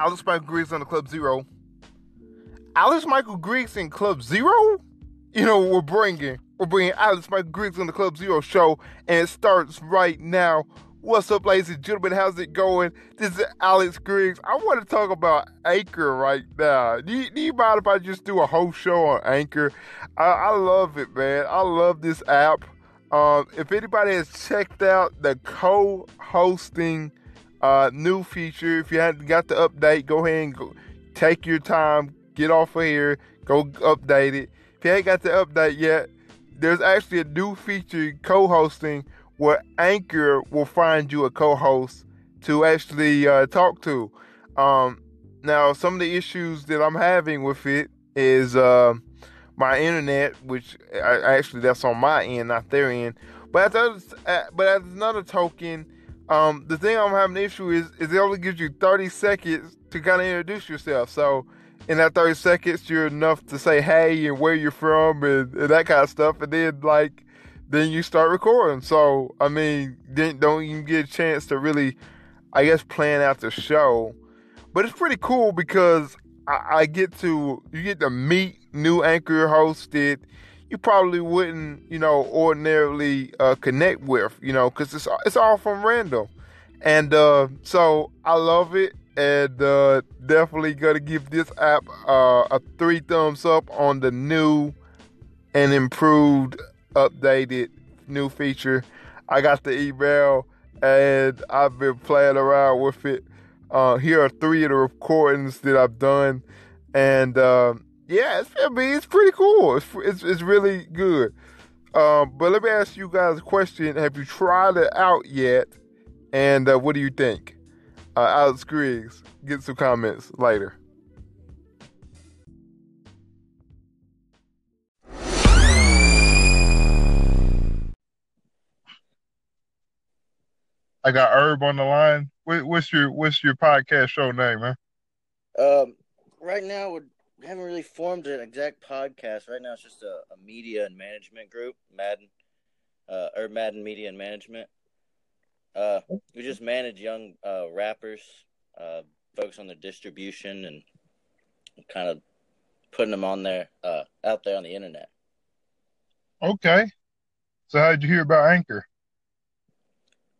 Alex Michael Griggs on the Club Zero. Alex Michael Griggs in Club Zero? You know what we're bringing Alex Michael Griggs on the Club Zero show, and it starts right now. What's up, ladies and gentlemen? How's it going? This is Alex Griggs. I want to talk about Anchor right now. Do you mind if I just do a whole show on Anchor? I love it, man. I love this app. If anybody has checked out the co-hosting new feature, if you hadn't got the update, go ahead and go, take your time, get off of here, go update it. If you ain't got the update yet, there's actually a new feature, co-hosting, where Anchor will find you a co-host to actually talk to. Now, some of the issues that I'm having with it is my internet, which actually that's on my end, not their end. But as another token, the thing I'm having an issue is it only gives you 30 seconds to kind of introduce yourself. So in that 30 seconds, you're enough to say hey and where you're from and that kind of stuff. And then then you start recording. So, I mean, then don't even get a chance to really, I guess, plan out the show. But it's pretty cool because you get to meet new anchor hosts that you probably wouldn't, ordinarily connect with, because it's all from random. And so I love it. And definitely going to give this app a 3 thumbs up on the new and improved updated new feature. I got the email and I've been playing around with it. Here are 3 of the recordings that I've done, and it's pretty cool. It's really good. But let me ask you guys a question: have you tried it out yet? And what do you think? Alex Griggs, get some comments later. I got Herb on the line. What's your podcast show name, man? Right now we haven't really formed an exact podcast. Right now it's just a media and management group, Herb Madden Media and Management. We just manage young rappers, focus on their distribution and kind of putting them on there, out there on the internet. Okay. So how did you hear about Anchor?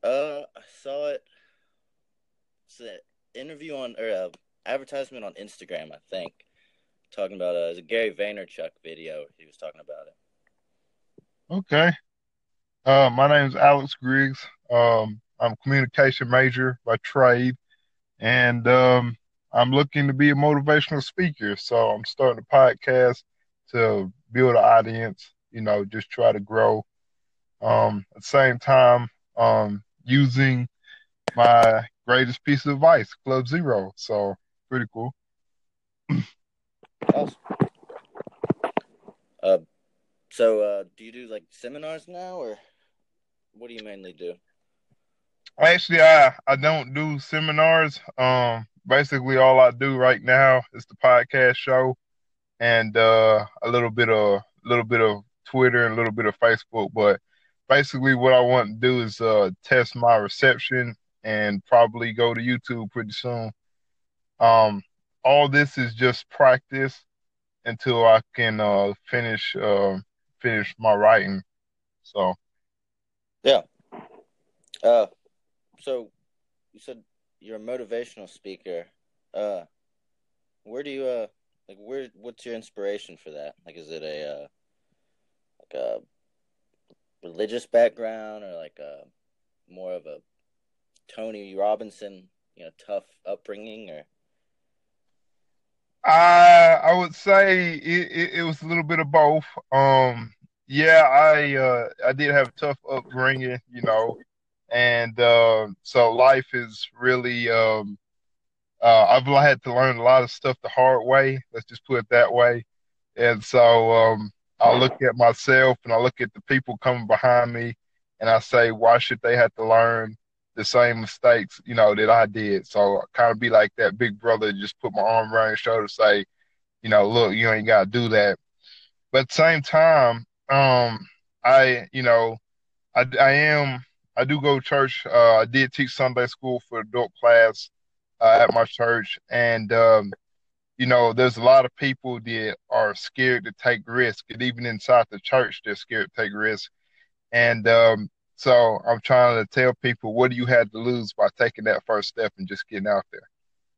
I saw it. It's an interview or advertisement on Instagram, I think. Talking about it was a Gary Vaynerchuk video. He was talking about it. Okay. My name is Alex Griggs. I'm a communication major by trade, and I'm looking to be a motivational speaker. So I'm starting a podcast to build an audience. Just try to grow. At the same time, using my greatest piece of advice, Club Zero. So pretty cool. Awesome. So do you do seminars now, or what do you mainly do? Actually, I don't do seminars. Basically all I do right now is the podcast show and a little bit of Twitter and a little bit of Facebook, but basically what I want to do is test my reception and probably go to YouTube pretty soon. All this is just practice until I can finish my writing. So, yeah. So you said you're a motivational speaker. Where do you what's your inspiration for that? Is it a religious background, or more of a Tony Robinson, tough upbringing, or? I would say it was a little bit of both. I did have a tough upbringing, and so life is really I've had to learn a lot of stuff the hard way. Let's just put it that way. And so I look at myself and I look at the people coming behind me and I say, why should they have to learn the same mistakes, that I did? So I kind of be like that big brother, just put my arm around his shoulder, say, look, you ain't got to do that. But at the same time, I do go to church. I did teach Sunday school for adult class. at my church. And, you know, there's a lot of people that are scared to take risks. And even inside the church, they're scared to take risks. And so I'm trying to tell people, what do you have to lose by taking that first step and just getting out there?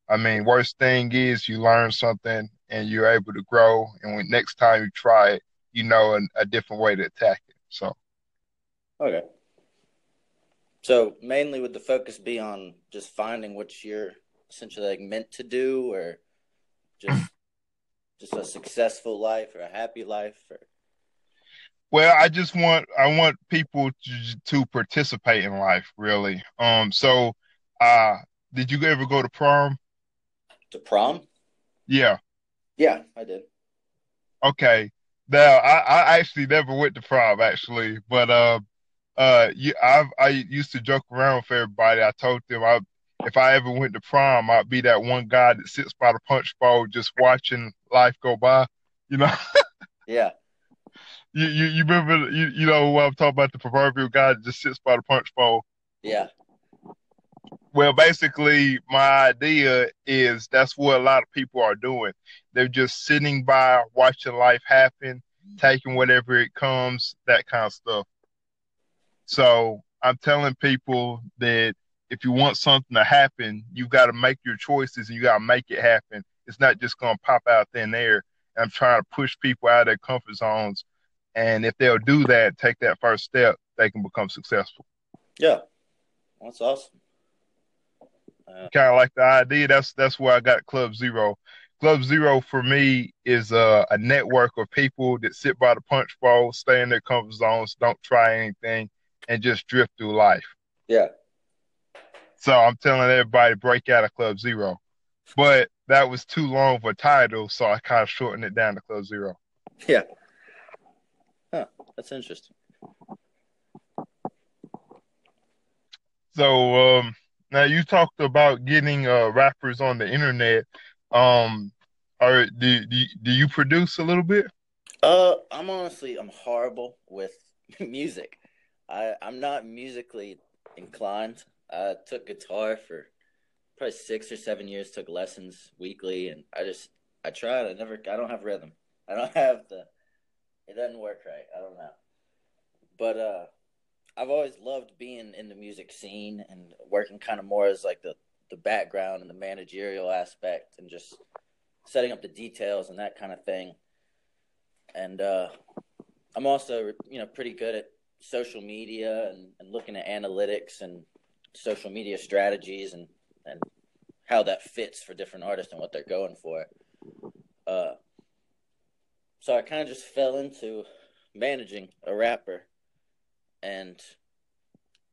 I mean, worst thing is you learn something and you're able to grow. And when next time you try it, you know, a different way to attack it. So. Okay. So mainly would the focus be on just finding what you're essentially like meant to do, or just a successful life or a happy life? Or... Well, I want people to participate in life, really. So did you ever go to prom? To prom? Yeah. Yeah, I did. Okay. Now, I actually never went to prom, actually, but I used to joke around with everybody. I told them if I ever went to prom, I'd be that one guy that sits by the punch bowl just watching life go by, you know? Yeah. You remember, you know, what I'm talking about, the proverbial guy that just sits by the punch bowl? Yeah. Well, basically, my idea is that's what a lot of people are doing. They're just sitting by, watching life happen, taking whatever it comes, that kind of stuff. So I'm telling people that if you want something to happen, you've got to make your choices and you got to make it happen. It's not just going to pop out thin air. And I'm trying to push people out of their comfort zones. And if they'll do that, take that first step, they can become successful. Yeah. That's awesome. Kind of like the idea. That's where I got Club Zero. Club Zero for me is a network of people that sit by the punch bowl, stay in their comfort zones, don't try anything, and just drift through life. Yeah. So I'm telling everybody, break out of Club Zero. But that was too long of a title, so I kind of shortened it down to Club Zero. Yeah. Huh. That's interesting. So, now you talked about getting rappers on the internet. Or do you produce a little bit? I'm horrible with music. I'm not musically inclined. I took guitar for probably 6 or 7 years. Took lessons weekly, and I tried. I don't have rhythm. I don't have it doesn't work right. I don't know, but I've always loved being in the music scene and working kind of more as like the background and the managerial aspect and just setting up the details and that kind of thing. And I'm also, you know, pretty good at social media and looking at analytics and social media strategies and how that fits for different artists and what they're going for. So I kind of just fell into managing a rapper. And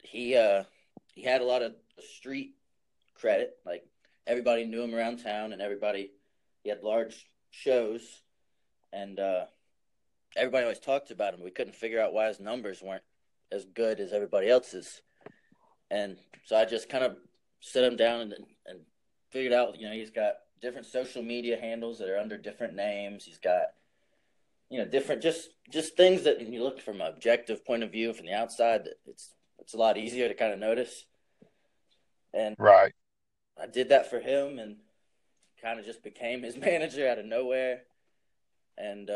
he had a lot of street credit. Like, everybody knew him around town, and he had large shows, and everybody always talked about him. We couldn't figure out why his numbers weren't as good as everybody else's. And so I just kind of set him down and figured out, you know, he's got different social media handles that are under different names. He's got, you know, different just things that when you look from an objective point of view from the outside, it's a lot easier to kind of notice. And right, I did that for him and kind of just became his manager out of nowhere. And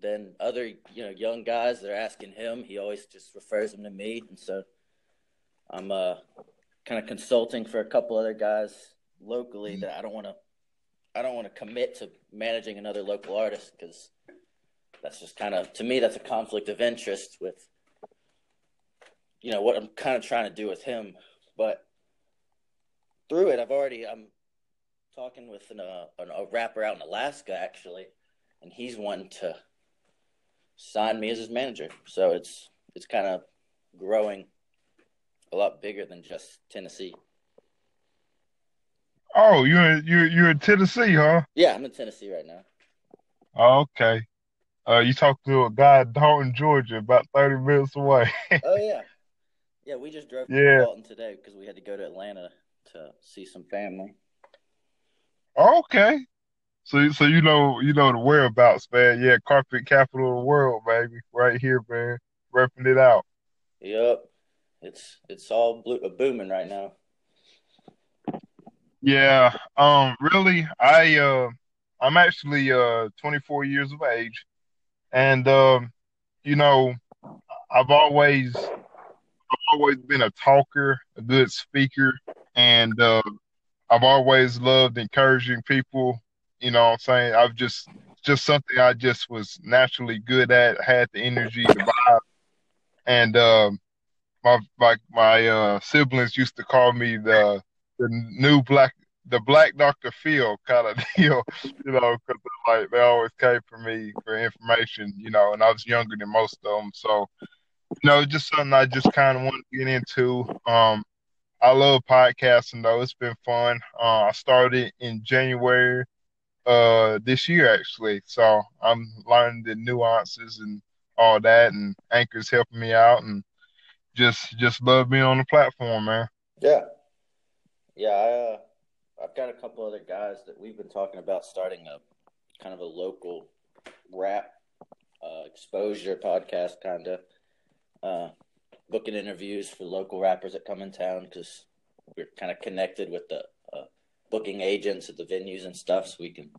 then other, you know, young guys that are asking him, he always just refers them to me. And so I'm kind of consulting for a couple other guys locally that I don't want to commit to managing another local artist, because that's just kind of, to me, that's a conflict of interest with, you know, what I'm kind of trying to do with him. But through it, I'm talking with a rapper out in Alaska, actually, and he's wanting to sign me as his manager. So it's kind of growing a lot bigger than just Tennessee. Oh, you're in Tennessee, huh? Yeah, I'm in Tennessee right now. Okay. You talked to a guy in Dalton, Georgia, about 30 minutes away. Oh, yeah. Yeah, we just drove to Dalton today because we had to go to Atlanta to see some family. Okay. So you know the whereabouts, man. Yeah, carpet capital of the world, baby. Right here, man. Repping it out. Yep. It's all booming right now. Yeah, really, I'm actually 24 years of age, and I've always been a talker, a good speaker, and I've always loved encouraging people. You know what I'm saying? I've just something I just was naturally good at, had the energy, the vibe, and my siblings used to call me the black Dr. Phil kind of deal, you know, because like they always came for me for information, you know, and I was younger than most of them, so you know, just something I just kind of want to get into. I love podcasting though; it's been fun. I started in January this year actually, so I'm learning the nuances and all that, and Anchor's helping me out, and just love being on the platform, man. Yeah. Yeah, I've got a couple other guys that we've been talking about starting a kind of a local rap exposure podcast, kind of booking interviews for local rappers that come in town because we're kind of connected with the booking agents at the venues and stuff, so we can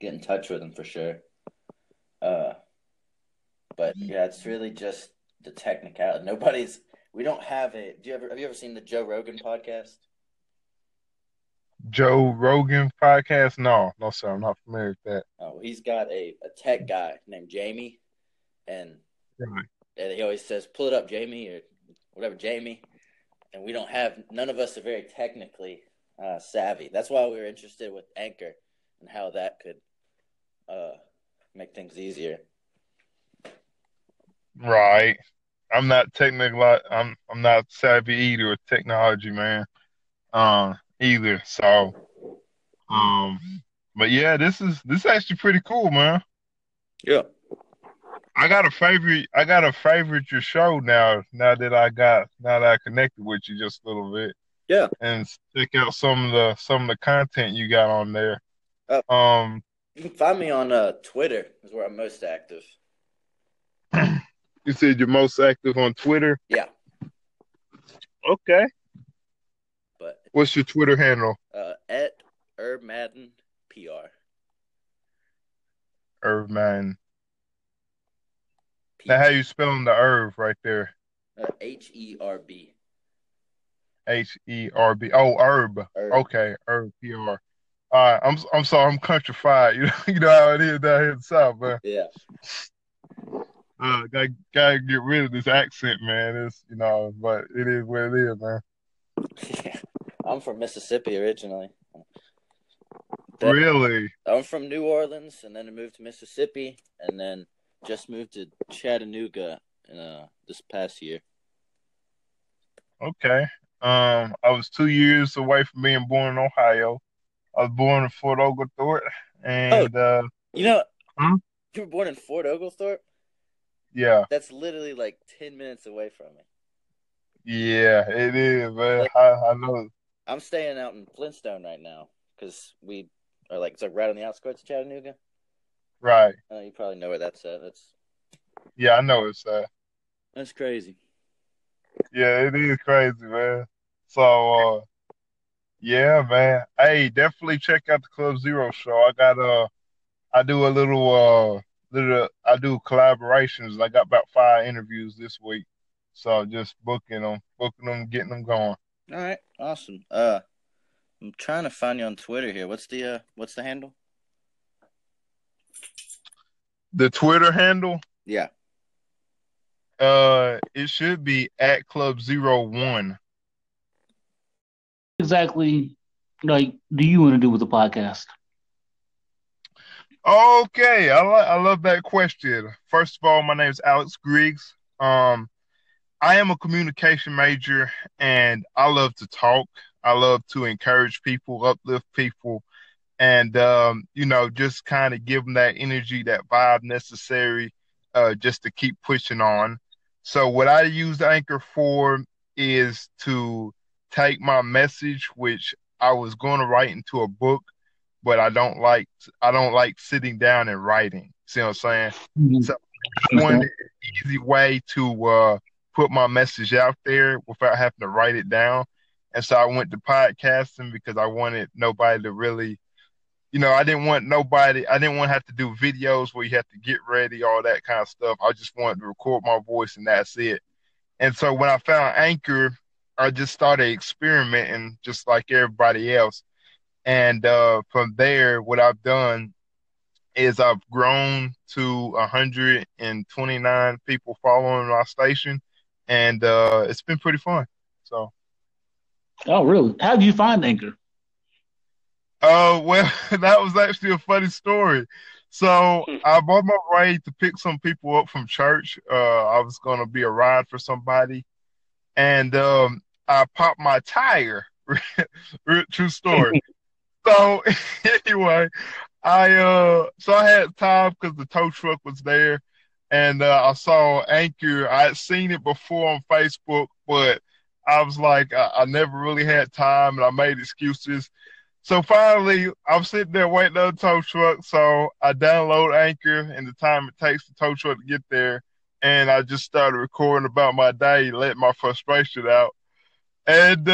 get in touch with them for sure. But yeah, it's really just the technicality. We don't have a. Have you ever seen the Joe Rogan podcast? Joe Rogan podcast? No, sir. I'm not familiar with that. Oh, he's got a tech guy named Jamie, and he always says, "Pull it up, Jamie," or whatever, Jamie. And we don't have none of us are very technically savvy. That's why we were interested with Anchor and how that could make things easier. Right. I'm not technical. I'm not savvy either with technology, man. Either. So, but yeah, this is actually pretty cool, man. Yeah, I got a favorite your show now. Now that I connected with you just a little bit. Yeah, and check out some of the content you got on there. You can find me on Twitter is where I'm most active. You said you're most active on Twitter? Yeah. Okay. But what's your Twitter handle? At Herb Madden PR. Herb Madden. Now, how you spelling the Herb right there? H-E-R-B. H-E-R-B. Oh, Herb. Okay, Herb PR. All right, I'm sorry, I'm countrified. You know how it is down here in the South, man. Yeah. Gotta get rid of this accent, man. It's, you know, but it is what it is, man. Yeah. I'm from Mississippi originally. Then really? I'm from New Orleans, and then I moved to Mississippi, and then just moved to Chattanooga this past year. Okay. I was 2 years away from being born in Ohio. I was born in Fort Oglethorpe, and you know, you were born in Fort Oglethorpe? Yeah. That's literally like 10 minutes away from me. Yeah, it is, man. Like, I know. I'm staying out in Flintstone right now because we are like, it's like right on the outskirts of Chattanooga. Right. You probably know where that's at. Yeah, I know it's at. That's crazy. Yeah, it is crazy, man. So, yeah, man. Hey, definitely check out the Club Zero show. I do collaborations. I got about 5 interviews this week. So just booking them, getting them going. All right, awesome. I'm trying to find you on Twitter here. What's the handle? The Twitter handle? Yeah. It should be at Club01. Exactly. Like, do you want to do with the podcast? Okay, I love that question. First of all, my name is Alex Griggs. I am a communication major, and I love to talk. I love to encourage people, uplift people, and, just kind of give them that energy, that vibe necessary just to keep pushing on. So what I use Anchor for is to take my message, which I was going to write into a book, but I don't like sitting down and writing. See what I'm saying? Mm-hmm. So one easy way to put my message out there without having to write it down. And so I went to podcasting because I wanted nobody to really, you know, I didn't want to have to do videos where you have to get ready, all that kind of stuff. I just wanted to record my voice and that's it. And so when I found Anchor, I just started experimenting just like everybody else. And from there, what I've done is I've grown to 129 people following my station, and it's been pretty fun. So. Oh, really? How did you find Anchor? Well, that was actually a funny story. So I'm on my way to pick some people up from church. I was going to be a ride for somebody, and I popped my tire. True story. So anyway, I had time because the tow truck was there, and I saw Anchor. I had seen it before on Facebook, but I was like, I never really had time, and I made excuses. So finally, I'm sitting there waiting on the tow truck, so I download Anchor and the time it takes the tow truck to get there, and I just started recording about my day, letting my frustration out. And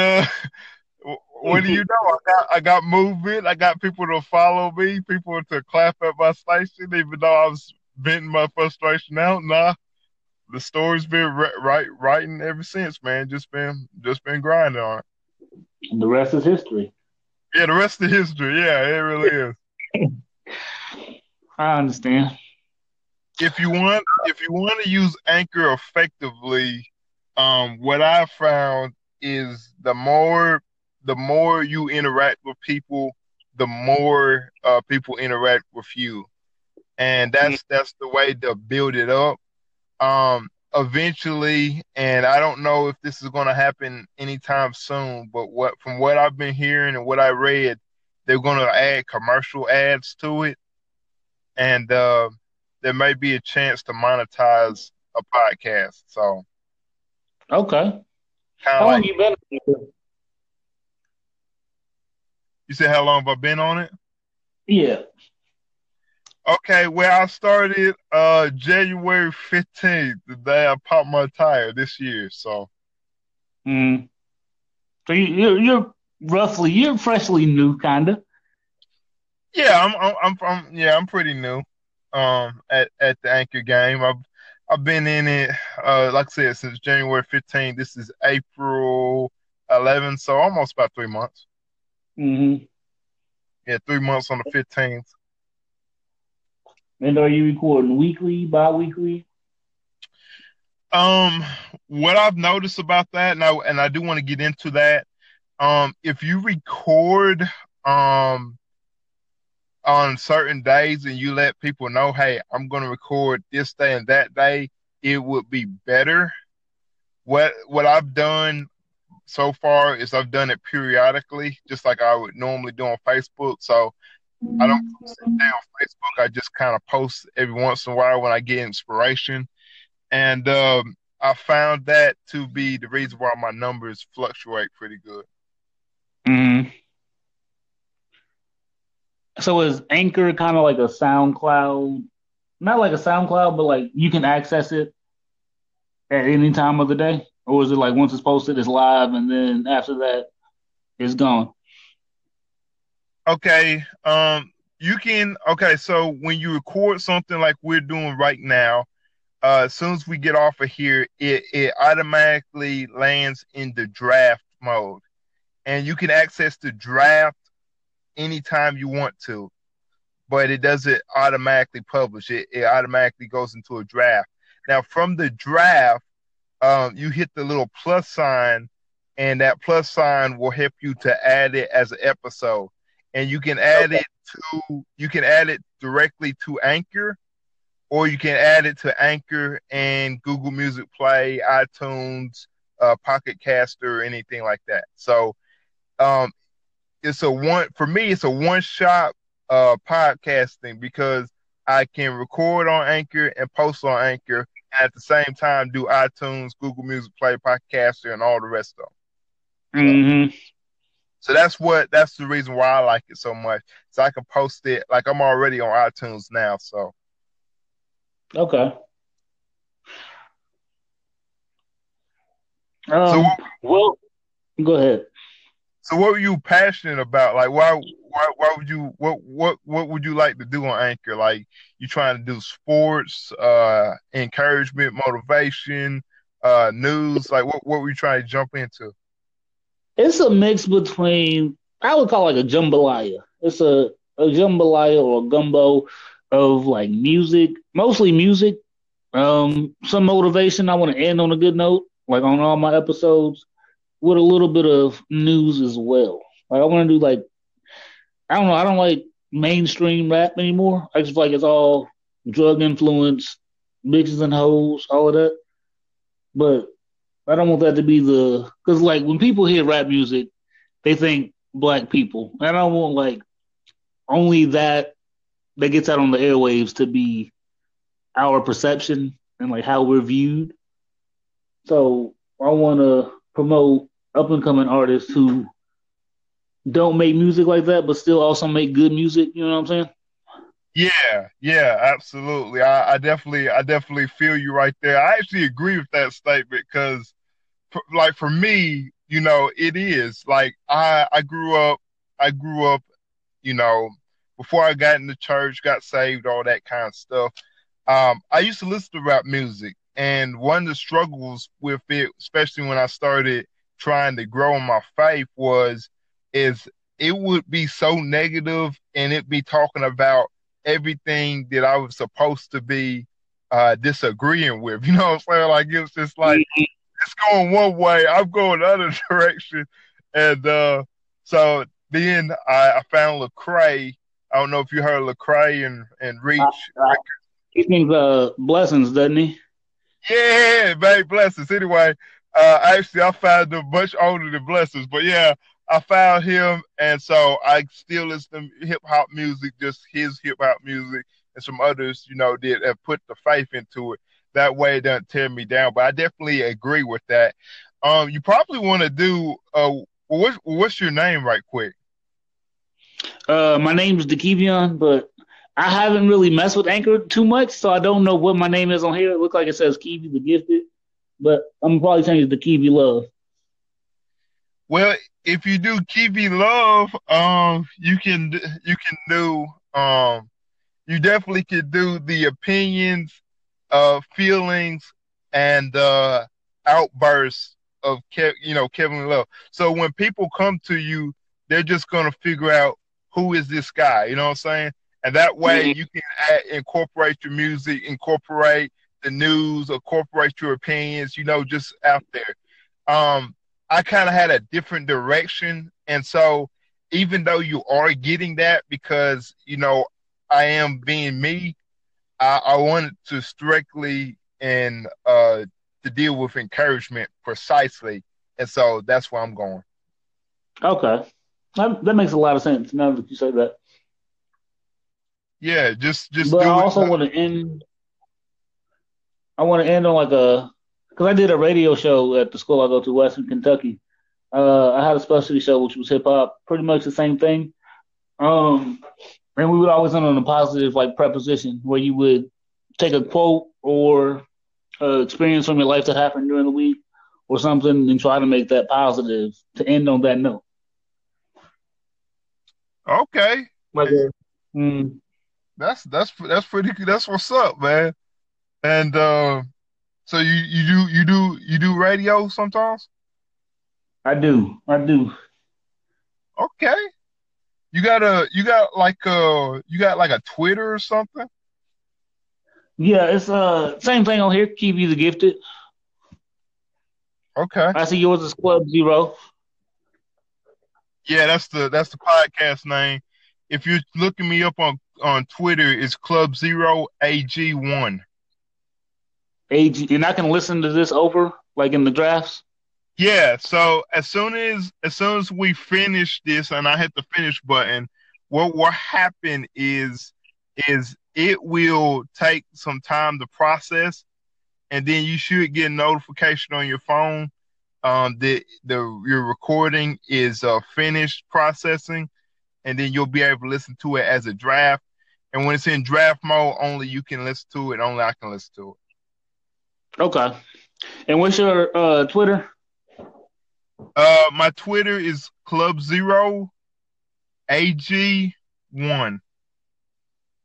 what do you know? I got movement. I got people to follow me, people to clap at my station, even though I was venting my frustration out. Nah, the story's been writing ever since, man. Just been grinding on it. And the rest is history. Yeah, the rest is history. Yeah, it really is. I understand. If you want to use Anchor effectively, what I found is the more you interact with people, the more people interact with you. And that's the way to build it up. Eventually, and I don't know if this is going to happen anytime soon, but from what I've been hearing and what I read, they're going to add commercial ads to it. And there may be a chance to monetize a podcast. So, okay. How long you been on it? You said how long have I been on it? Yeah. Okay, well, I started January 15th, the day I popped my tire this year, so. So you're freshly new, kinda. Yeah, I'm pretty new. At the Anchor game, I've been in it, like I said, since January 15th. This is April 11th, so almost about 3 months. Mm-hmm. Yeah, 3 months on the 15th. And are you recording weekly, bi-weekly? What I've noticed about that, and I do want to get into that, if you record on certain days and you let people know, hey, I'm going to record this day and that day, it would be better. What I've done so far is I've done it periodically, just like I would normally do on Facebook. So I don't post it down on Facebook. I just kind of post every once in a while when I get inspiration. And I found that to be the reason why my numbers fluctuate pretty good. Mm-hmm. So is Anchor kind of like a SoundCloud? Not like a SoundCloud, but like you can access it at any time of the day? Or is it like once it's posted, it's live, and then after that, it's gone? Okay, so when you record something like we're doing right now, as soon as we get off of here, it automatically lands in the draft mode. And you can access the draft anytime you want to, but it doesn't automatically publish. It automatically goes into a draft. Now, from the draft, you hit the little plus sign, and that plus sign will help you to add it as an episode. And you can add it directly to Anchor, or you can add it to Anchor and Google Music Play, iTunes, Pocket Caster, or anything like that. So it's a one-shot podcasting because I can record on Anchor and post on Anchor, and at the same time do iTunes, Google Music Play, Pocket Caster, and all the rest of them. Mm-hmm. So that's the reason why I like it so much. So I can post it, like I'm already on iTunes now, so. Okay. Go ahead. So what were you passionate about? Like why would you what would you like to do on Anchor? Like you trying to do sports, encouragement, motivation, news, like what were you trying to jump into? It's a mix between, I would call it a jambalaya. It's a jambalaya or a gumbo of like music, mostly music, some motivation. I want to end on a good note, like on all my episodes, with a little bit of news as well. Like I want to do like, I don't know, I don't like mainstream rap anymore. I just feel like it's all drug influence, bitches and hoes, all of that. But I don't want that to be the, because like when people hear rap music, they think black people. And I don't want like only that gets out on the airwaves to be our perception and like how we're viewed. So I want to promote up and coming artists who don't make music like that, but still also make good music. You know what I'm saying? Yeah, absolutely. I definitely feel you right there. I actually agree with that statement because, like, for me, you know, it is like I grew up, you know, before I got into church, got saved, all that kind of stuff. I used to listen to rap music, and one of the struggles with it, especially when I started trying to grow in my faith, was it would be so negative, and it'd be talking about everything that I was supposed to be disagreeing with. You know what I'm saying? Like, it was just like, it's going one way, I'm going the other direction. And so then I found Lecrae. I don't know if you heard Lecrae and Reach. He sings Blessings, doesn't he? Yeah, babe, Blessings. Anyway, actually, I found him much older than Blessings. But, yeah, I found him, and so I still listen to hip-hop music, just his hip-hop music, and some others, you know, that have put the faith into it. That way it doesn't tear me down, but I definitely agree with that. You probably want to do what's your name right quick? My name is D'Kivion, but I haven't really messed with Anchor too much, so I don't know what my name is on here. It looks like it says Kiwi the Gifted, but I'm probably saying it's the Kiwi Love. Well, if you do Kiwi Love, you definitely can do the opinions, feelings, and outbursts of Kevin Love. So when people come to you, they're just gonna figure out who is this guy. You know what I'm saying? And that way you can incorporate your music, incorporate the news, incorporate your opinions. You know, just out there. I kind of had a different direction. And so even though you are getting that because, you know, I am being me, I wanted to strictly and to deal with encouragement precisely. And so that's where I'm going. Okay. That makes a lot of sense now that you say that. Yeah, just but I want to end on like a, because I did a radio show at the school I go to, Western Kentucky. I had a specialty show, which was hip-hop, pretty much the same thing. And we would always end on a positive, like, preposition, where you would take a quote or experience from your life that happened during the week or something and try to make that positive to end on that note. Okay. Like, that's pretty good. That's what's up, man. And so you do radio sometimes? I do. Okay. You got like a Twitter or something? Yeah, it's same thing on here, Kiwi the Gifted. Okay. I see yours is Club Zero. Yeah, that's the podcast name. If you're looking me up on Twitter, it's Club Zero AG1. And I can listen to this over, like in the drafts? Yeah, so as soon as we finish this, and I hit the finish button, what will happen is it will take some time to process, and then you should get a notification on your phone that your recording is finished processing, and then you'll be able to listen to it as a draft. And when it's in draft mode, only you can listen to it, only I can listen to it. Okay. And what's your Twitter? My Twitter is Club0AG1.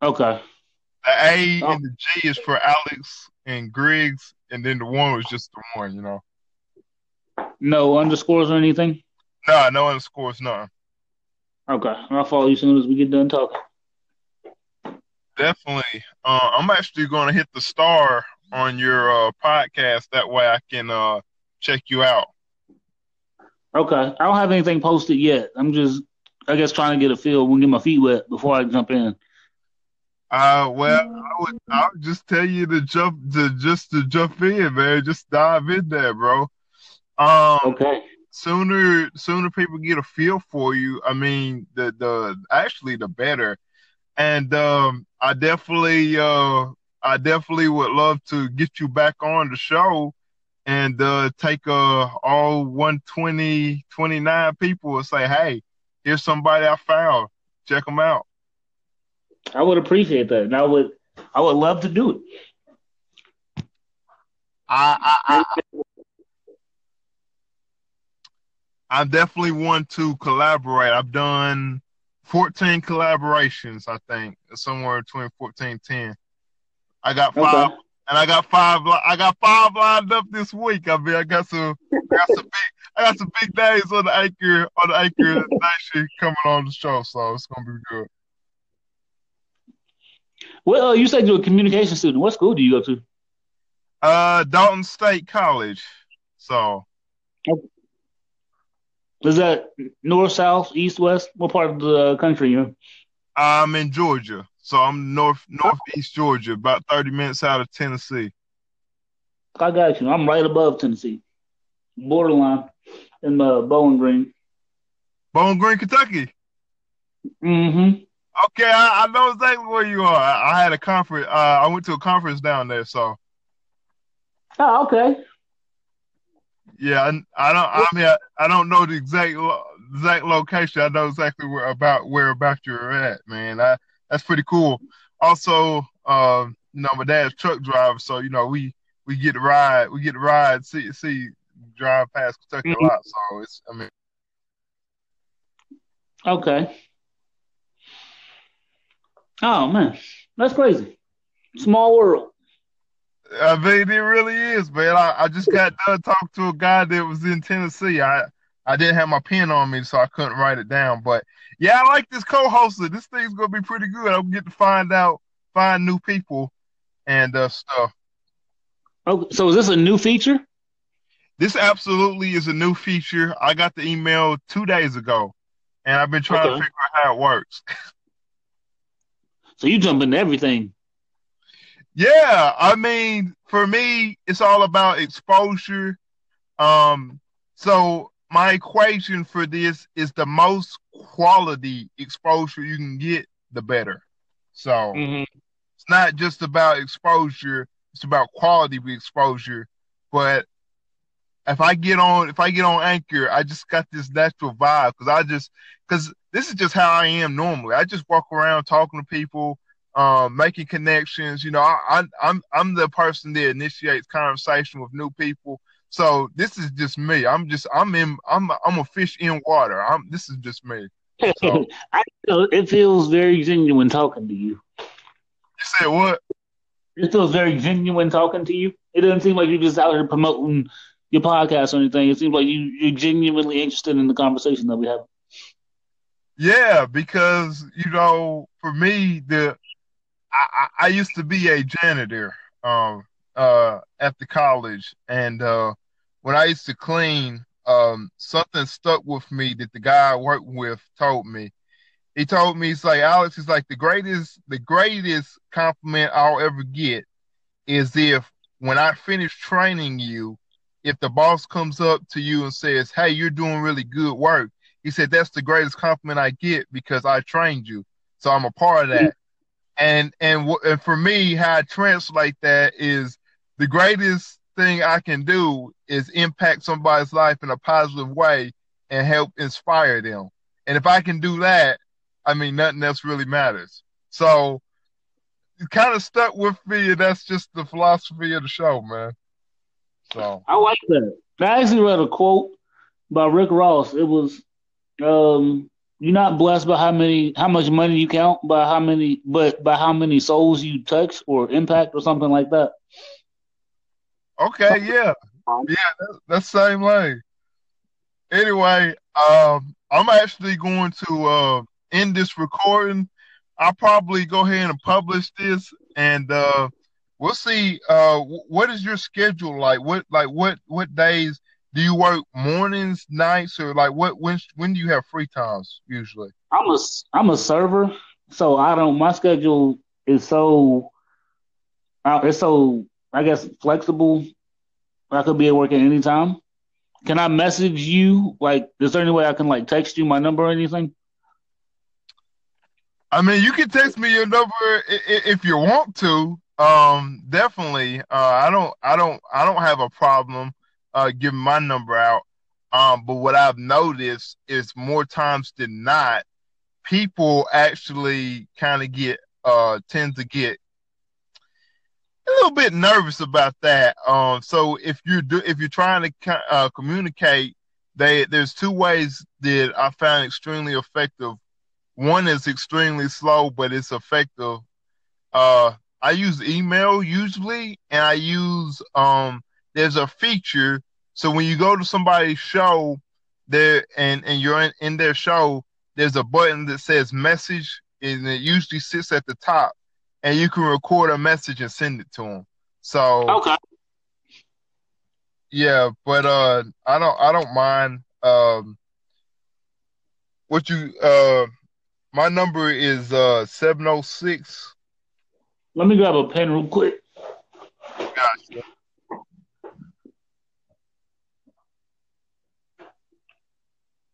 Okay. The A and the G is for Alex and Griggs, and then the one was just the one, you know. No underscores or anything? Nah, no underscores, none. Okay, I'll follow you as soon as we get done talking. Definitely. I'm actually going to hit the star on your podcast. That way I can check you out. Okay. I don't have anything posted yet. I'm just, I guess, trying to get a feel and get my feet wet before I jump in. Well, I would just tell you to jump in, man. Just dive in there, bro. Okay. Sooner people get a feel for you. I mean, the better. And I definitely would love to get you back on the show and take all 29 people and say, hey, here's somebody I found. Check them out. I would appreciate that, and I would love to do it. I definitely want to collaborate. I've done 14 collaborations, I think, somewhere between 14 and 10. I got 5, okay. And I got five lined up this week. I mean, I got some big days on the Anchor Nation coming on the show, so it's gonna be good. Well, you said you're a communication student. What school do you go to? Dalton State College. So. Okay. Is that north, south, east, west? What part of the country are you in? I'm in Georgia. So I'm northeast Georgia, about 30 minutes out of Tennessee. I got you. I'm right above Tennessee. Borderline in Bowling Green. Bowling Green, Kentucky? Mm-hmm. Okay, I know exactly where you are. I had a conference. I went to a conference down there, so. Oh, okay. Yeah, I don't know the exact location. I know exactly where about you're at, man. That's pretty cool. Also, my dad's truck driver, so we get to ride. We get to ride, see drive past Kentucky a lot. So it's, I mean. Okay. Oh man, that's crazy. Small world. I mean, it really is, man. I just got done talking to a guy that was in Tennessee. I didn't have my pen on me, so I couldn't write it down. But, yeah, I like this co-hoster. This thing's going to be pretty good. I'm getting to find new people and stuff. Oh, so is this a new feature? This absolutely is a new feature. I got the email 2 days ago, and I've been trying to figure out how it works. So you jump into everything. Yeah, I mean, for me, it's all about exposure. So my equation for this is the most quality exposure you can get, the better. So It's not just about exposure; it's about quality exposure. But if I get on Anchor, I just got this natural vibe because this is just how I am normally. I just walk around talking to people. Making connections, I'm the person that initiates conversation with new people. So this is just me. I'm a fish in water. This is just me. So. It feels very genuine talking to you. You said what? It feels very genuine talking to you. It doesn't seem like you're just out here promoting your podcast or anything. It seems like you're genuinely interested in the conversation that we have. Yeah, because for me I used to be a janitor at the college, and when I used to clean, something stuck with me that the guy I worked with told me. He told me, he's like, Alex, he's like, the greatest compliment I'll ever get is if when I finish training you, if the boss comes up to you and says, hey, you're doing really good work. He said, that's the greatest compliment I get because I trained you. So I'm a part of that. Mm-hmm. And for me, how I translate that is the greatest thing I can do is impact somebody's life in a positive way and help inspire them. And if I can do that, I mean, nothing else really matters. So it kind of stuck with me, and that's just the philosophy of the show, man. So I like that. I actually read a quote by Rick Ross. It was, you're not blessed by how much money you count, by how many souls you touch or impact or something like that. Okay, yeah. Yeah, that's the same lane. Anyway, I'm actually going to end this recording. I'll probably go ahead and publish this, and we'll see. What is your schedule like? What days do you work? Mornings, nights, or when do you have free times usually? I'm a server, so I don't. My schedule is so I guess flexible. I could be at work at any time. Can I message you? Like, is there any way I can text you my number or anything? I mean, you can text me your number if you want to. Definitely. I don't have a problem giving my number out. But what I've noticed is more times than not, people actually kind of tend to get a little bit nervous about that. So if you're trying to communicate, there's two ways that I found extremely effective. One is extremely slow, but it's effective. I use email usually, and I use there's a feature. So when you go to somebody's show there, and you're in their show, there's a button that says message, and it usually sits at the top. And you can record a message and send it to them. So, okay. Yeah, but I don't mind. My number is 706. Let me grab a pen real quick. Gotcha.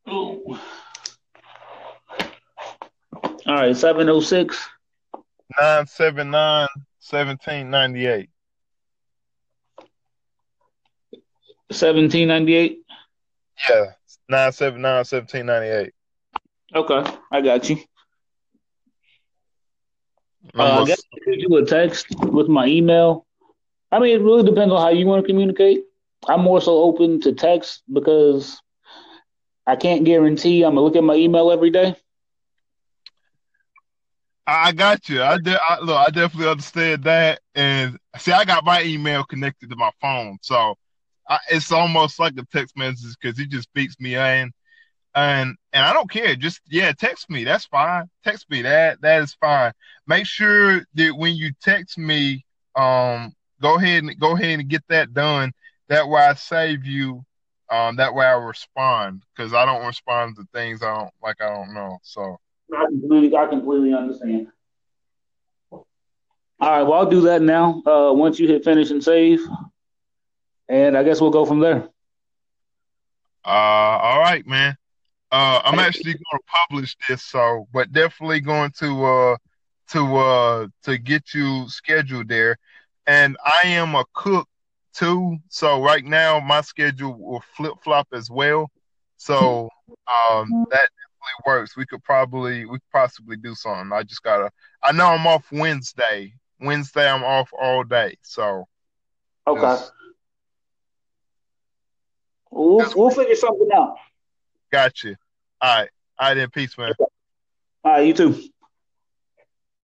Ooh. All right, 706. 979-1798. 1798? Yeah, 979-1798. Okay, I got you. I guess I could do a text with my email. I mean, it really depends on how you want to communicate. I'm more so open to text because I can't guarantee I'm going to look at my email every day. I got you. I definitely understand that. And see, I got my email connected to my phone, so it's almost like a text message because it just beats me in. And I don't care. Just text me. That's fine. Text me. That is fine. Make sure that when you text me, go ahead and get that done. That way I save you. That way I respond, because I don't respond to things I don't know. So. I completely understand. All right, well, I'll do that now. Once you hit finish and save, and I guess we'll go from there. All right, man. I'm actually going to publish this, but definitely going to get you scheduled there. And I am a cook too, so right now my schedule will flip flop as well. So that works. We could possibly do something. I know I'm off Wednesday. Wednesday I'm off all day. So okay, we'll figure something out. Gotcha. All right. All right then. Peace, man. All right. You too.